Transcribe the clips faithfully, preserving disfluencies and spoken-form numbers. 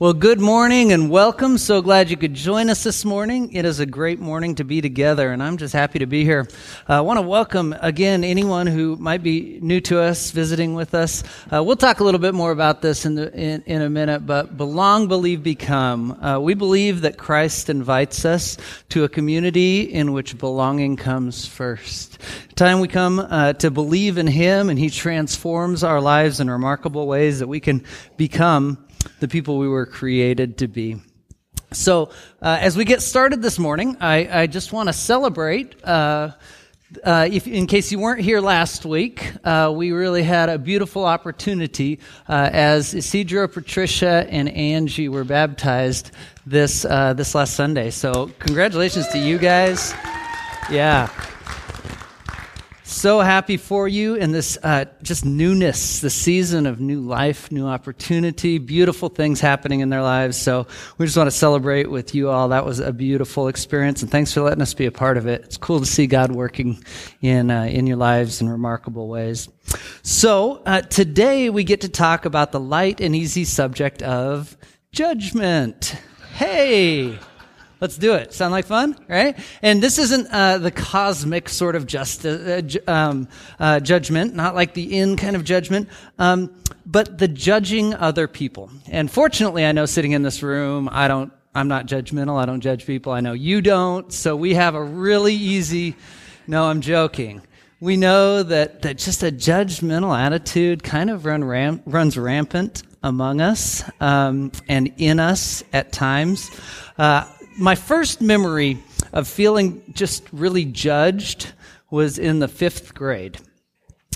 Well, good morning and welcome. So glad you could join us this morning. It is a great morning to be together, and I'm just happy to be here. Uh, I want to welcome, again, anyone who might be new to us, visiting with us. Uh, we'll talk a little bit more about this in, the, in, in a minute, but belong, believe, become. Uh, we believe that Christ invites us to a community in which belonging comes first. Time we come uh, to believe in Him, and He transforms our lives in remarkable ways that we can become the people we were created to be. So uh, as we get started this morning, I, I just want to celebrate. Uh, uh, if, in case you weren't here last week, uh, we really had a beautiful opportunity uh, as Isidro, Patricia, and Angie were baptized this uh, this last Sunday. So congratulations to you guys. Yeah. So happy for you in this uh, just newness, the season of new life, new opportunity, beautiful things happening in their lives. So we just want to celebrate with you all. That was a beautiful experience, and thanks for letting us be a part of it. It's cool to see God working in uh, in your lives in remarkable ways. So uh, today we get to talk about the light and easy subject of judgment. Hey! Let's do it. Sound like fun, right? And this isn't uh, the cosmic sort of justice, uh, um, uh, judgment, not like the end kind of judgment, um, but the judging other people. And fortunately, I know sitting in this room, I don't, I'm not judgmental. I don't judge people. I know you don't. So we have a really easy, no, I'm joking. We know that, that just a judgmental attitude kind of run ram, runs rampant among us um, and in us at times. Uh, My first memory of feeling just really judged was in the fifth grade.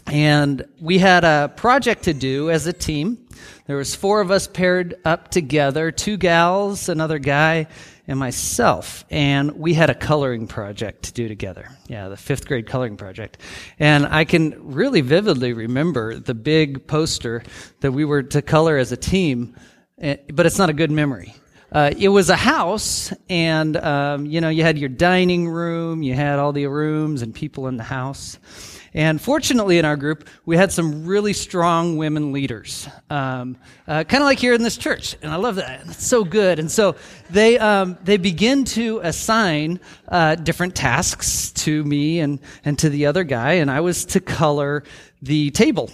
And we had a project to do as a team. There was four of us paired up together, two gals, another guy, and myself. And we had a coloring project to do together. Yeah, the fifth grade coloring project. And I can really vividly remember the big poster that we were to color as a team, but it's not a good memory. Uh, it was a house, and, um, you know, you had your dining room, you had all the rooms and people in the house. And fortunately in our group, we had some really strong women leaders, um, uh, kind of like here in this church. And I love that. It's so good. And so they um, they begin to assign uh, different tasks to me and, and to the other guy, and I was to color the table.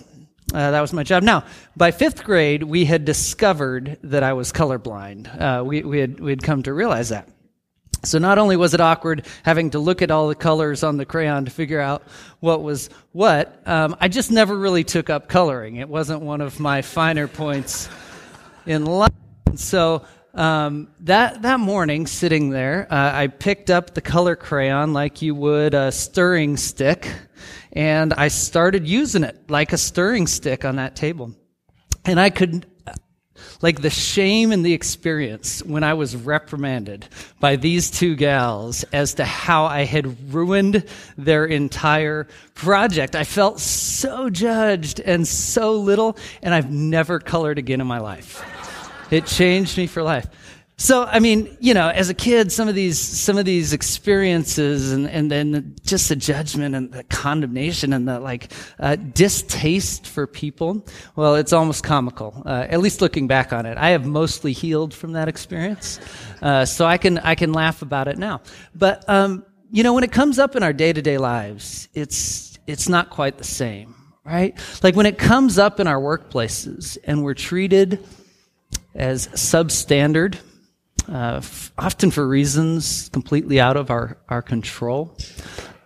Uh, that was my job. Now, by fifth grade, we had discovered that I was colorblind. Uh, we, we had we had come to realize that. So not only was it awkward having to look at all the colors on the crayon to figure out what was what, um, I just never really took up coloring. It wasn't one of my finer points in life. So um, that that morning, sitting there, uh, I picked up the color crayon like you would a stirring stick. And I started using it like a stirring stick on that table. And I could, like the shame and the experience when I was reprimanded by these two gals as to how I had ruined their entire project. I felt so judged and so little, and I've never colored again in my life. It changed me for life. So, I mean, you know, as a kid, some of these, some of these experiences and, and then just the judgment and the condemnation and the like, uh, distaste for people. Well, it's almost comical, uh, at least looking back on it. I have mostly healed from that experience. Uh, so I can, I can laugh about it now. But, um, you know, when it comes up in our day-to-day lives, it's, it's not quite the same, right? Like when it comes up in our workplaces and we're treated as substandard, Uh, f- often for reasons completely out of our, our control.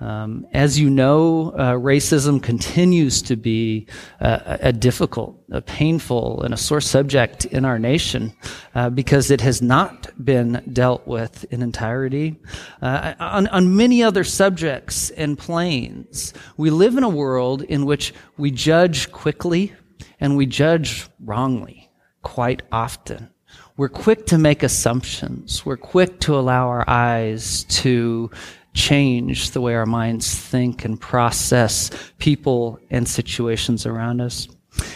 Um, as you know, uh, racism continues to be uh, a difficult, a painful, and a sore subject in our nation uh, because it has not been dealt with in entirety. Uh, on, on many other subjects and planes, we live in a world in which we judge quickly and we judge wrongly quite often. We're quick to make assumptions. We're quick to allow our eyes to change the way our minds think and process people and situations around us.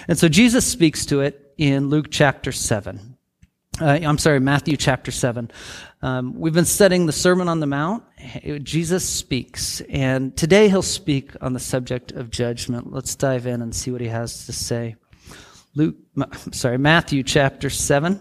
And so Jesus speaks to it in Luke chapter seven. Uh, I'm sorry, Matthew chapter seven. Um, we've been studying the Sermon on the Mount. Jesus speaks, and today he'll speak on the subject of judgment. Let's dive in and see what he has to say. Luke, sorry, Matthew chapter seven.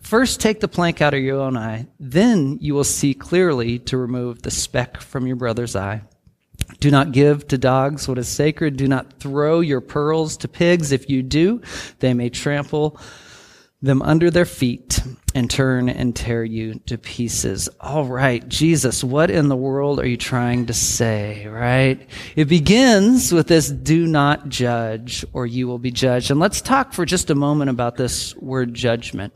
First take the plank out of your own eye, then you will see clearly to remove the speck from your brother's eye. Do not give to dogs what is sacred. Do not throw your pearls to pigs. If you do, they may trample them under their feet and turn and tear you to pieces. All right, Jesus, what in the world are you trying to say, right? It begins with this, do not judge or you will be judged. And let's talk for just a moment about this word judgment.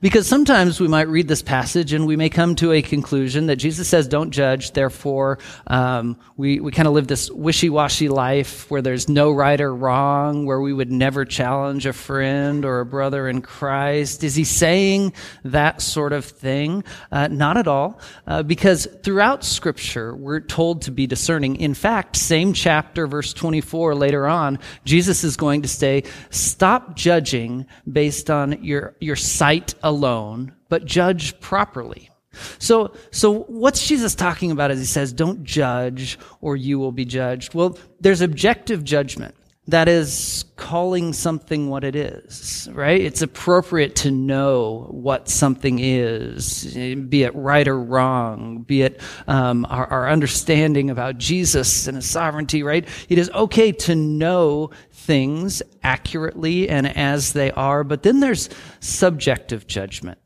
Because sometimes we might read this passage and we may come to a conclusion that Jesus says, don't judge, therefore um, we, we kind of live this wishy-washy life where there's no right or wrong, where we would never challenge a friend or a brother in Christ. Is he saying that sort of thing? Uh, not at all, uh, because throughout Scripture, we're told to be discerning. In fact, same chapter, verse twenty-four, later on, Jesus is going to say, stop judging based on your, your sight alone, but judge properly. So, so what's Jesus talking about as he says, don't judge or you will be judged? Well, there's objective judgment. That is calling something what it is, right? It's appropriate to know what something is, be it right or wrong, be it um, our, our understanding about Jesus and his sovereignty, right? It is okay to know things accurately and as they are, but then there's subjective judgment.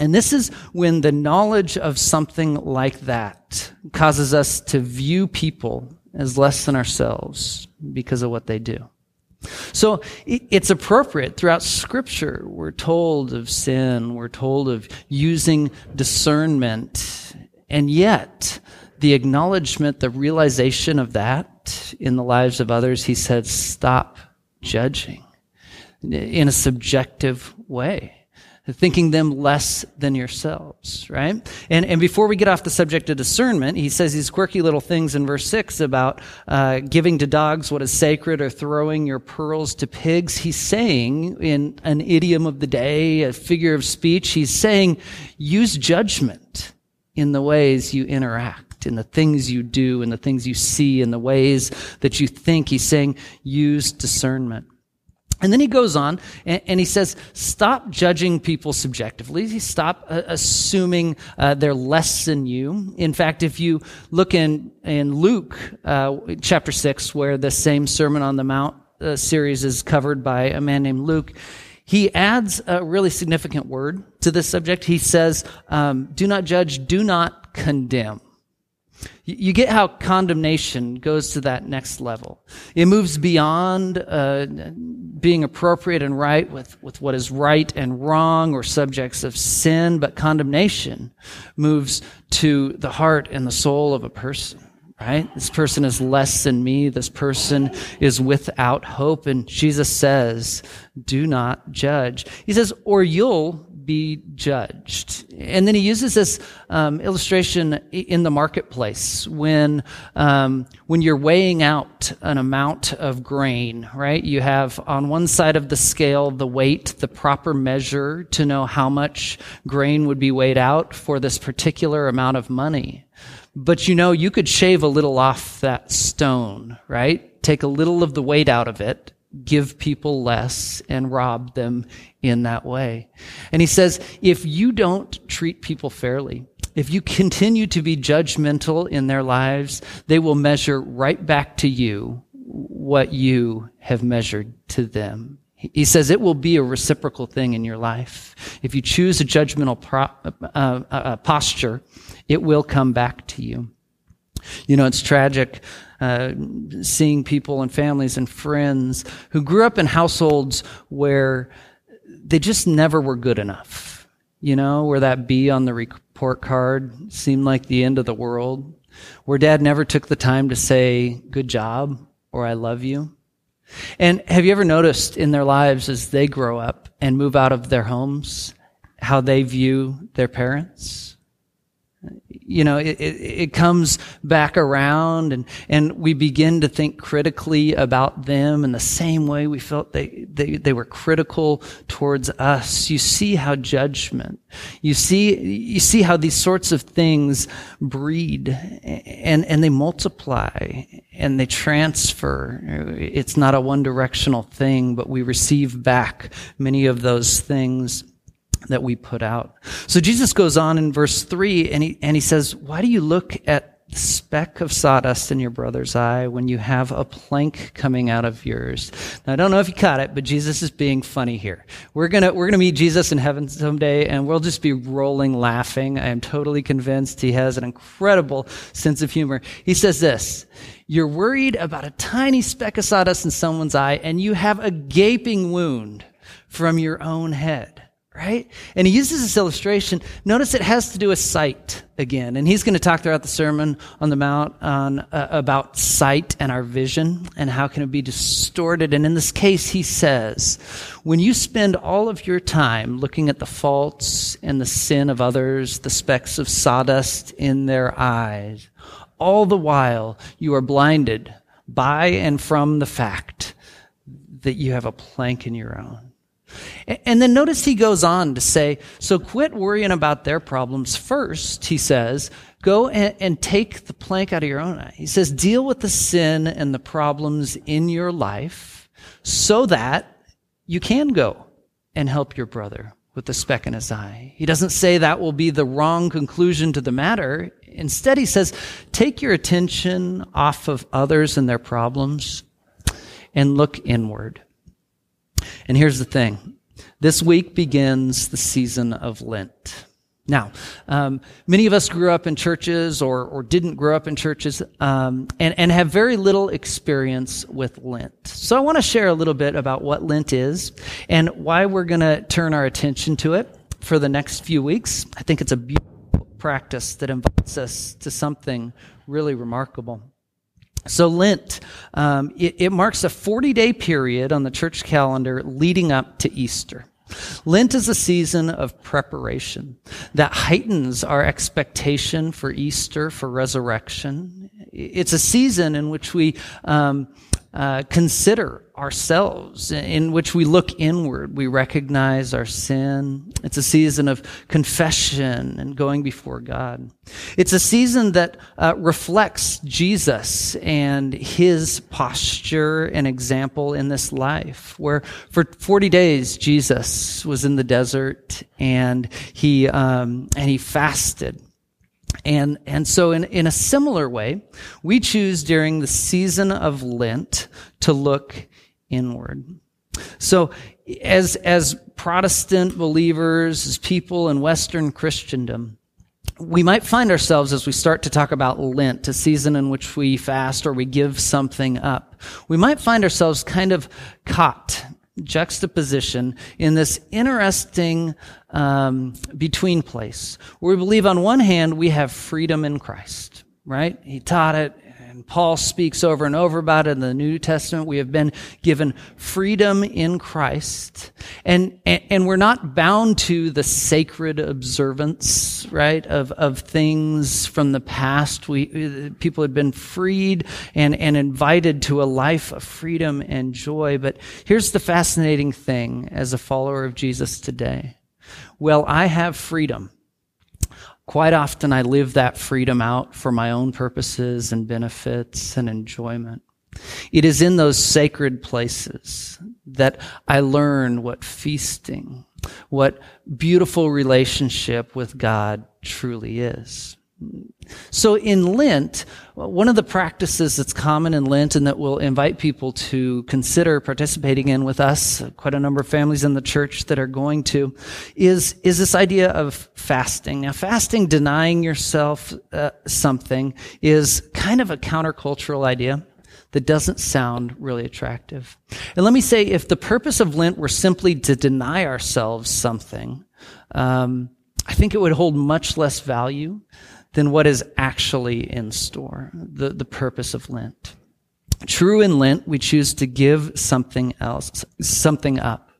And this is when the knowledge of something like that causes us to view people as less than ourselves because of what they do. So it's appropriate throughout Scripture. We're told of sin. We're told of using discernment. And yet, the acknowledgement, the realization of that in the lives of others, he said, stop judging in a subjective way, thinking them less than yourselves, right? And and before we get off the subject of discernment, he says these quirky little things in verse six about uh giving to dogs what is sacred or throwing your pearls to pigs. He's saying, in an idiom of the day, a figure of speech, he's saying, use judgment in the ways you interact, in the things you do, in the things you see, in the ways that you think. He's saying, use discernment. And then he goes on, and, and he says, stop judging people subjectively. Stop uh, assuming uh, they're less than you. In fact, if you look in, in Luke uh, chapter six, where the same Sermon on the Mount uh, series is covered by a man named Luke, he adds a really significant word to this subject. He says, um, do not judge, do not condemn. You get how condemnation goes to that next level. It moves beyond uh, being appropriate and right with, with what is right and wrong or subjects of sin, but condemnation moves to the heart and the soul of a person, right? This person is less than me. This person is without hope. And Jesus says, do not judge. He says, or you'll be judged. And then he uses this um, illustration in the marketplace when um, when you're weighing out an amount of grain, right? You have on one side of the scale the weight, the proper measure to know how much grain would be weighed out for this particular amount of money. But you know, you could shave a little off that stone, right? Take a little of the weight out of it, give people less, and rob them in that way. And he says, if you don't treat people fairly, if you continue to be judgmental in their lives, they will measure right back to you what you have measured to them. He says it will be a reciprocal thing in your life. If you choose a judgmental pro, uh, uh, posture, it will come back to you. You know, it's tragic uh, seeing people and families and friends who grew up in households where they just never were good enough, you know, where that B on the report card seemed like the end of the world, where dad never took the time to say, good job, or I love you. And have you ever noticed in their lives as they grow up and move out of their homes, how they view their parents? You know, it, it, it comes back around, and, and we begin to think critically about them in the same way we felt they, they, they were critical towards us. You see how judgment, you see, you see how these sorts of things breed, and, and they multiply and they transfer. It's not a one-directional thing, but we receive back many of those things that we put out. So Jesus goes on in verse three, and he, and he says, why do you look at the speck of sawdust in your brother's eye when you have a plank coming out of yours? Now, I don't know if you caught it, but Jesus is being funny here. We're gonna, we're gonna meet Jesus in heaven someday, and we'll just be rolling laughing. I am totally convinced he has an incredible sense of humor. He says this, you're worried about a tiny speck of sawdust in someone's eye, and you have a gaping wound from your own head. Right? And he uses this illustration. Notice it has to do with sight again. And he's going to talk throughout the Sermon on the Mount on uh, about sight and our vision and how can it be distorted. And in this case, he says, when you spend all of your time looking at the faults and the sin of others, the specks of sawdust in their eyes, all the while you are blinded by and from the fact that you have a plank in your own. And then notice he goes on to say, so quit worrying about their problems first, he says. Go and, and take the plank out of your own eye. He says, deal with the sin and the problems in your life so that you can go and help your brother with the speck in his eye. He doesn't say that will be the wrong conclusion to the matter. Instead, he says, take your attention off of others and their problems and look inward. And here's the thing. This week begins the season of Lent. Now, um, many of us grew up in churches or, or didn't grow up in churches um, and, and have very little experience with Lent. So I want to share a little bit about what Lent is and why we're going to turn our attention to it for the next few weeks. I think it's a beautiful practice that invites us to something really remarkable. So Lent, um, it, it marks a forty-day period on the church calendar leading up to Easter. Lent is a season of preparation that heightens our expectation for Easter, for resurrection. It's a season in which we um, uh, consider ourselves, in which we look inward, we recognize our sin. It's a season of confession and going before God. It's a season that uh, reflects Jesus and his posture and example in this life, where for forty days Jesus was in the desert and he um, and he fasted. And and so in, in a similar way, we choose during the season of Lent to look inward. So as as Protestant believers, as people in Western Christendom, we might find ourselves as we start to talk about Lent, a season in which we fast or we give something up, we might find ourselves kind of caught, juxtaposition in this interesting um, between place where we believe on one hand we have freedom in Christ, right? He taught it. And Paul speaks over and over about it in the New Testament. We have been given freedom in Christ. And, and, and we're not bound to the sacred observance, right, of, of things from the past. We, people had been freed and, and invited to a life of freedom and joy. But here's the fascinating thing as a follower of Jesus today. Well, I have freedom. Quite often I live that freedom out for my own purposes and benefits and enjoyment. It is in those sacred places that I learn what feasting, what beautiful relationship with God truly is. So in Lent, one of the practices that's common in Lent and that we'll invite people to consider participating in with us, quite a number of families in the church that are going to, is, is this idea of fasting. Now, fasting, denying yourself uh, something, is kind of a countercultural idea that doesn't sound really attractive. And let me say, if the purpose of Lent were simply to deny ourselves something, um, I think it would hold much less value than what is actually in store, the, the purpose of Lent. True in Lent, we choose to give something else, something up,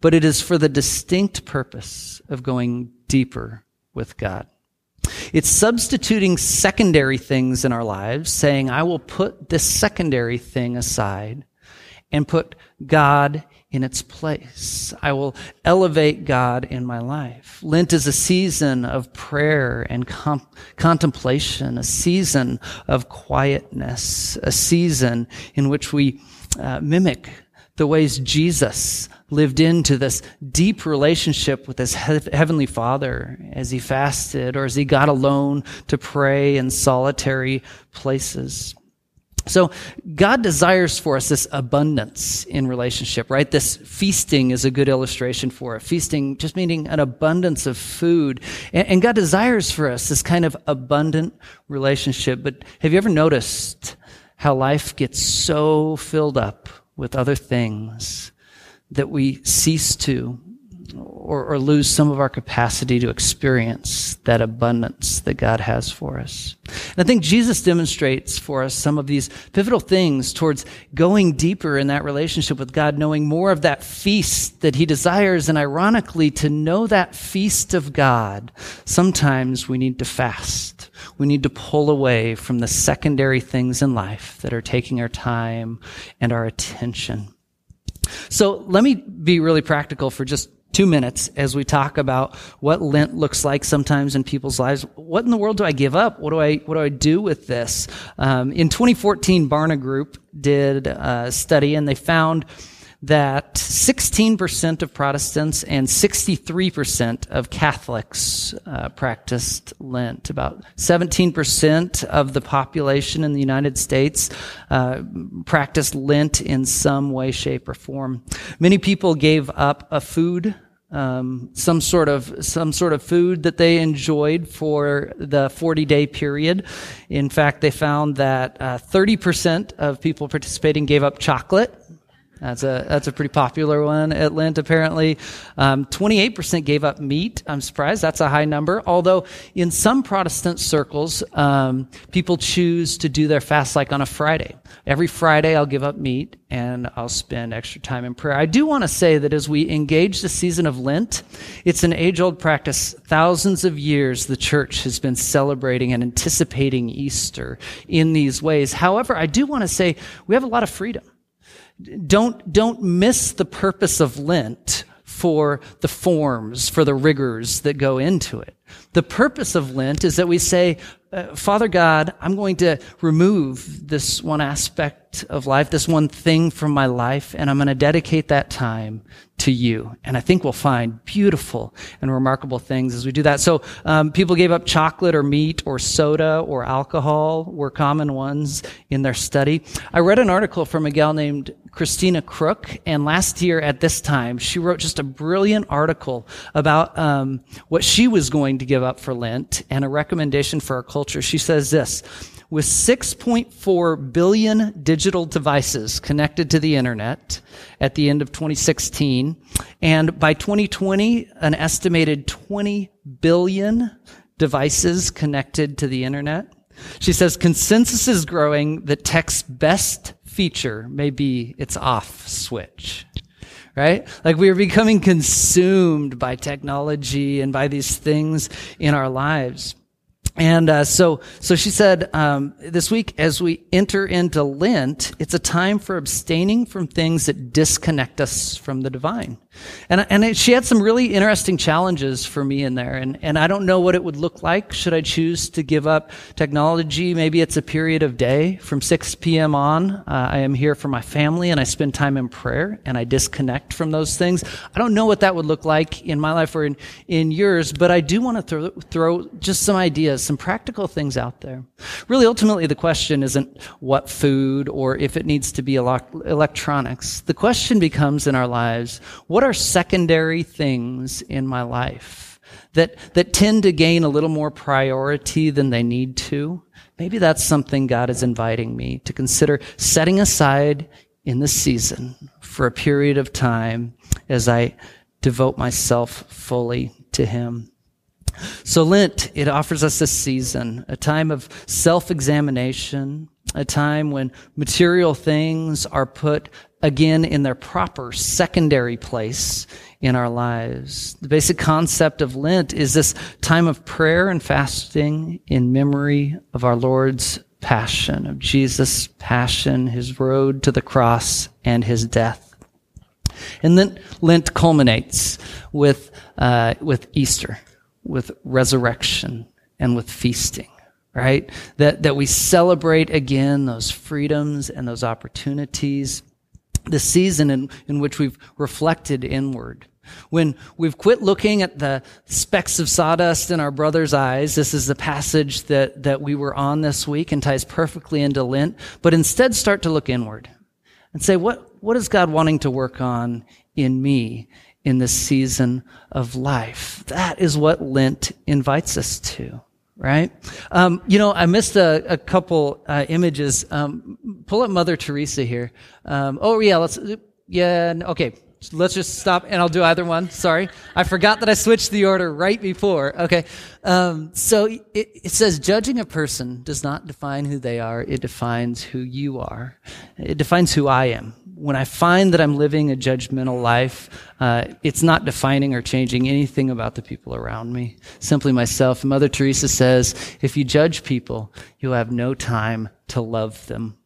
but it is for the distinct purpose of going deeper with God. It's substituting secondary things in our lives, saying, I will put this secondary thing aside and put God in its place. I will elevate God in my life. Lent is a season of prayer and comp- contemplation, a season of quietness, a season in which we uh, mimic the ways Jesus lived into this deep relationship with his he- heavenly Father as he fasted or as he got alone to pray in solitary places. So God desires for us this abundance in relationship, right? This feasting is a good illustration for it. Feasting just meaning an abundance of food. And, and God desires for us this kind of abundant relationship. But have you ever noticed how life gets so filled up with other things that we cease to or, or lose some of our capacity to experience that abundance that God has for us? And I think Jesus demonstrates for us some of these pivotal things towards going deeper in that relationship with God, knowing more of that feast that he desires. And ironically, to know that feast of God, sometimes we need to fast. We need to pull away from the secondary things in life that are taking our time and our attention. So let me be really practical for just two minutes as we talk about what Lent looks like sometimes in people's lives. What in the world do I give up? What do I what do I do with this? Um, in twenty fourteen, Barna Group did a study, and they found that sixteen percent of Protestants and sixty-three percent of Catholics uh, practiced Lent. About seventeen percent of the population in the United States uh, practiced Lent in some way, shape, or form. Many people gave up a food, um, some sort of some sort of food that they enjoyed for the forty-day period. In fact, they found that uh, thirty percent of people participating gave up chocolate. That's a that's a pretty popular one at Lent, apparently. Um, twenty-eight percent gave up meat. I'm surprised. That's a high number. Although in some Protestant circles, um, people choose to do their fast like on a Friday. Every Friday I'll give up meat and I'll spend extra time in prayer. I do want to say that as we engage the season of Lent, it's an age-old practice. Thousands of years the church has been celebrating and anticipating Easter in these ways. However, I do want to say we have a lot of freedom. Don't don't miss the purpose of Lent for the forms, for the rigors that go into it. The purpose of Lent is that we say, uh, Father God, I'm going to remove this one aspect of life, this one thing from my life, and I'm going to dedicate that time to you. And I think we'll find beautiful and remarkable things as we do that. So um, people gave up chocolate or meat or soda or alcohol were common ones in their study. I read an article from a gal named Christina Crook, and last year at this time, she wrote just a brilliant article about um, what she was going to give up for Lent and a recommendation for our culture. She says this: with six point four billion digital devices connected to the internet at the end of twenty sixteen, and by twenty twenty, an estimated twenty billion devices connected to the internet, she says consensus is growing that tech's best feature may be its off switch. Right? Like, we are becoming consumed by technology and by these things in our lives. And uh, so, so she said, um, this week as we enter into Lent, it's a time for abstaining from things that disconnect us from the divine. And and it, she had some really interesting challenges for me in there. And and I don't know what it would look like. Should I choose to give up technology? Maybe it's a period of day from six p.m. on. Uh, I am here for my family and I spend time in prayer and I disconnect from those things. I don't know what that would look like in my life or in in yours, but I do want to throw throw just some ideas, some practical things out there. Really, ultimately, the question isn't what food or if it needs to be electronics. The question becomes in our lives, what are secondary things in my life that that tend to gain a little more priority than they need to? Maybe that's something God is inviting me to consider setting aside in this season for a period of time as I devote myself fully to him. So Lent, it offers us a season, a time of self-examination, a time when material things are put again in their proper secondary place in our lives. The basic concept of Lent is this time of prayer and fasting in memory of our Lord's passion, of Jesus' passion, his road to the cross, and his death. And then Lent culminates with uh, with Easter, with resurrection, and with feasting. Right? That that we celebrate again those freedoms and those opportunities. The season in, in which we've reflected inward. When we've quit looking at the specks of sawdust in our brother's eyes, this is the passage that, that we were on this week and ties perfectly into Lent, but instead start to look inward and say, what, what is God wanting to work on in me in this season of life? That is what Lent invites us to. Right? Um, you know, I missed a, a couple uh, images. Um, pull up Mother Teresa here. Um, oh, yeah, let's, yeah, okay. Let's just stop, and I'll do either one. Sorry. I forgot that I switched the order right before. Okay. Um, so it, it says, judging a person does not define who they are. It defines who you are. It defines who I am. When I find that I'm living a judgmental life, uh, it's not defining or changing anything about the people around me, simply myself. Mother Teresa says, if you judge people, you'll have no time to love them.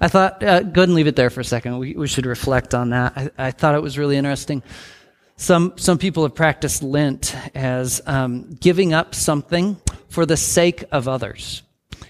I thought, uh, go ahead and leave it there for a second. We, we should reflect on that. I, I thought it was really interesting. Some, some people have practiced Lent as um, giving up something for the sake of others.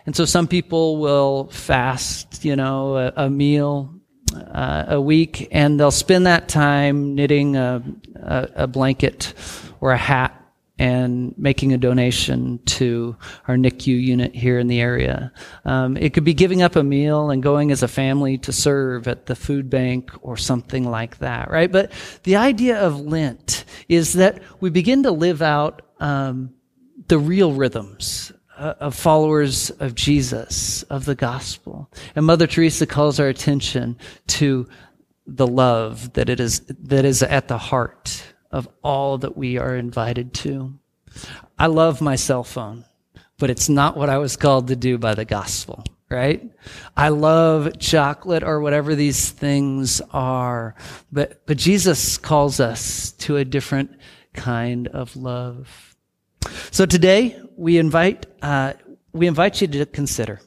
And so some people will fast, you know, a, a meal, Uh, a week, and they'll spend that time knitting a, a, a blanket or a hat and making a donation to our N I C U unit here in the area. Um, it could be giving up a meal and going as a family to serve at the food bank or something like that, right? But the idea of Lent is that we begin to live out um, the real rhythms of followers of Jesus, of the gospel. And Mother Teresa calls our attention to the love that it is that is at the heart of all that we are invited to. I love my cell phone, but it's not what I was called to do by the gospel, right? I love chocolate or whatever these things are, but but Jesus calls us to a different kind of love. So today, we invite uh, we invite you to consider,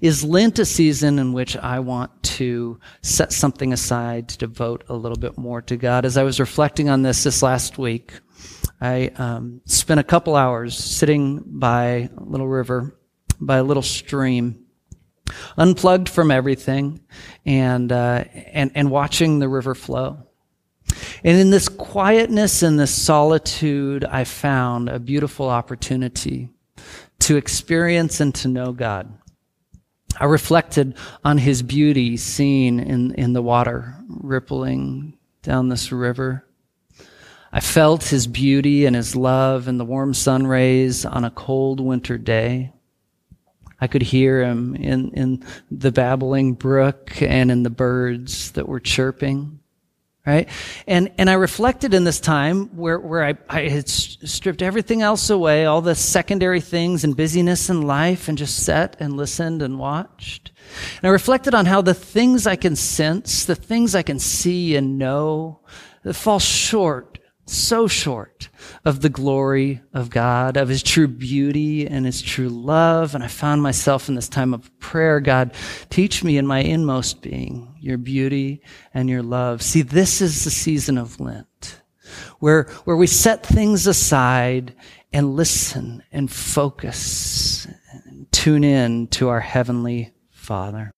is Lent a season in which I want to set something aside to devote a little bit more to God? As I was reflecting on this this last week, I um, spent a couple hours sitting by a little river, by a little stream, unplugged from everything, and uh, and and watching the river flow. And in this quietness and this solitude, I found a beautiful opportunity to experience and to know God. I reflected on his beauty seen in, in the water rippling down this river. I felt his beauty and his love in the warm sun rays on a cold winter day. I could hear him in, in the babbling brook and in the birds that were chirping. Right? And, and I reflected in this time where, where I, I had stripped everything else away, all the secondary things and busyness in life, and just sat and listened and watched. And I reflected on how the things I can sense, the things I can see and know, fall short, so short of the glory of God, of his true beauty and his true love. And I found myself in this time of prayer, God, teach me in my inmost being your beauty and your love. See, this is the season of Lent, where where we set things aside and listen and focus and tune in to our Heavenly Father.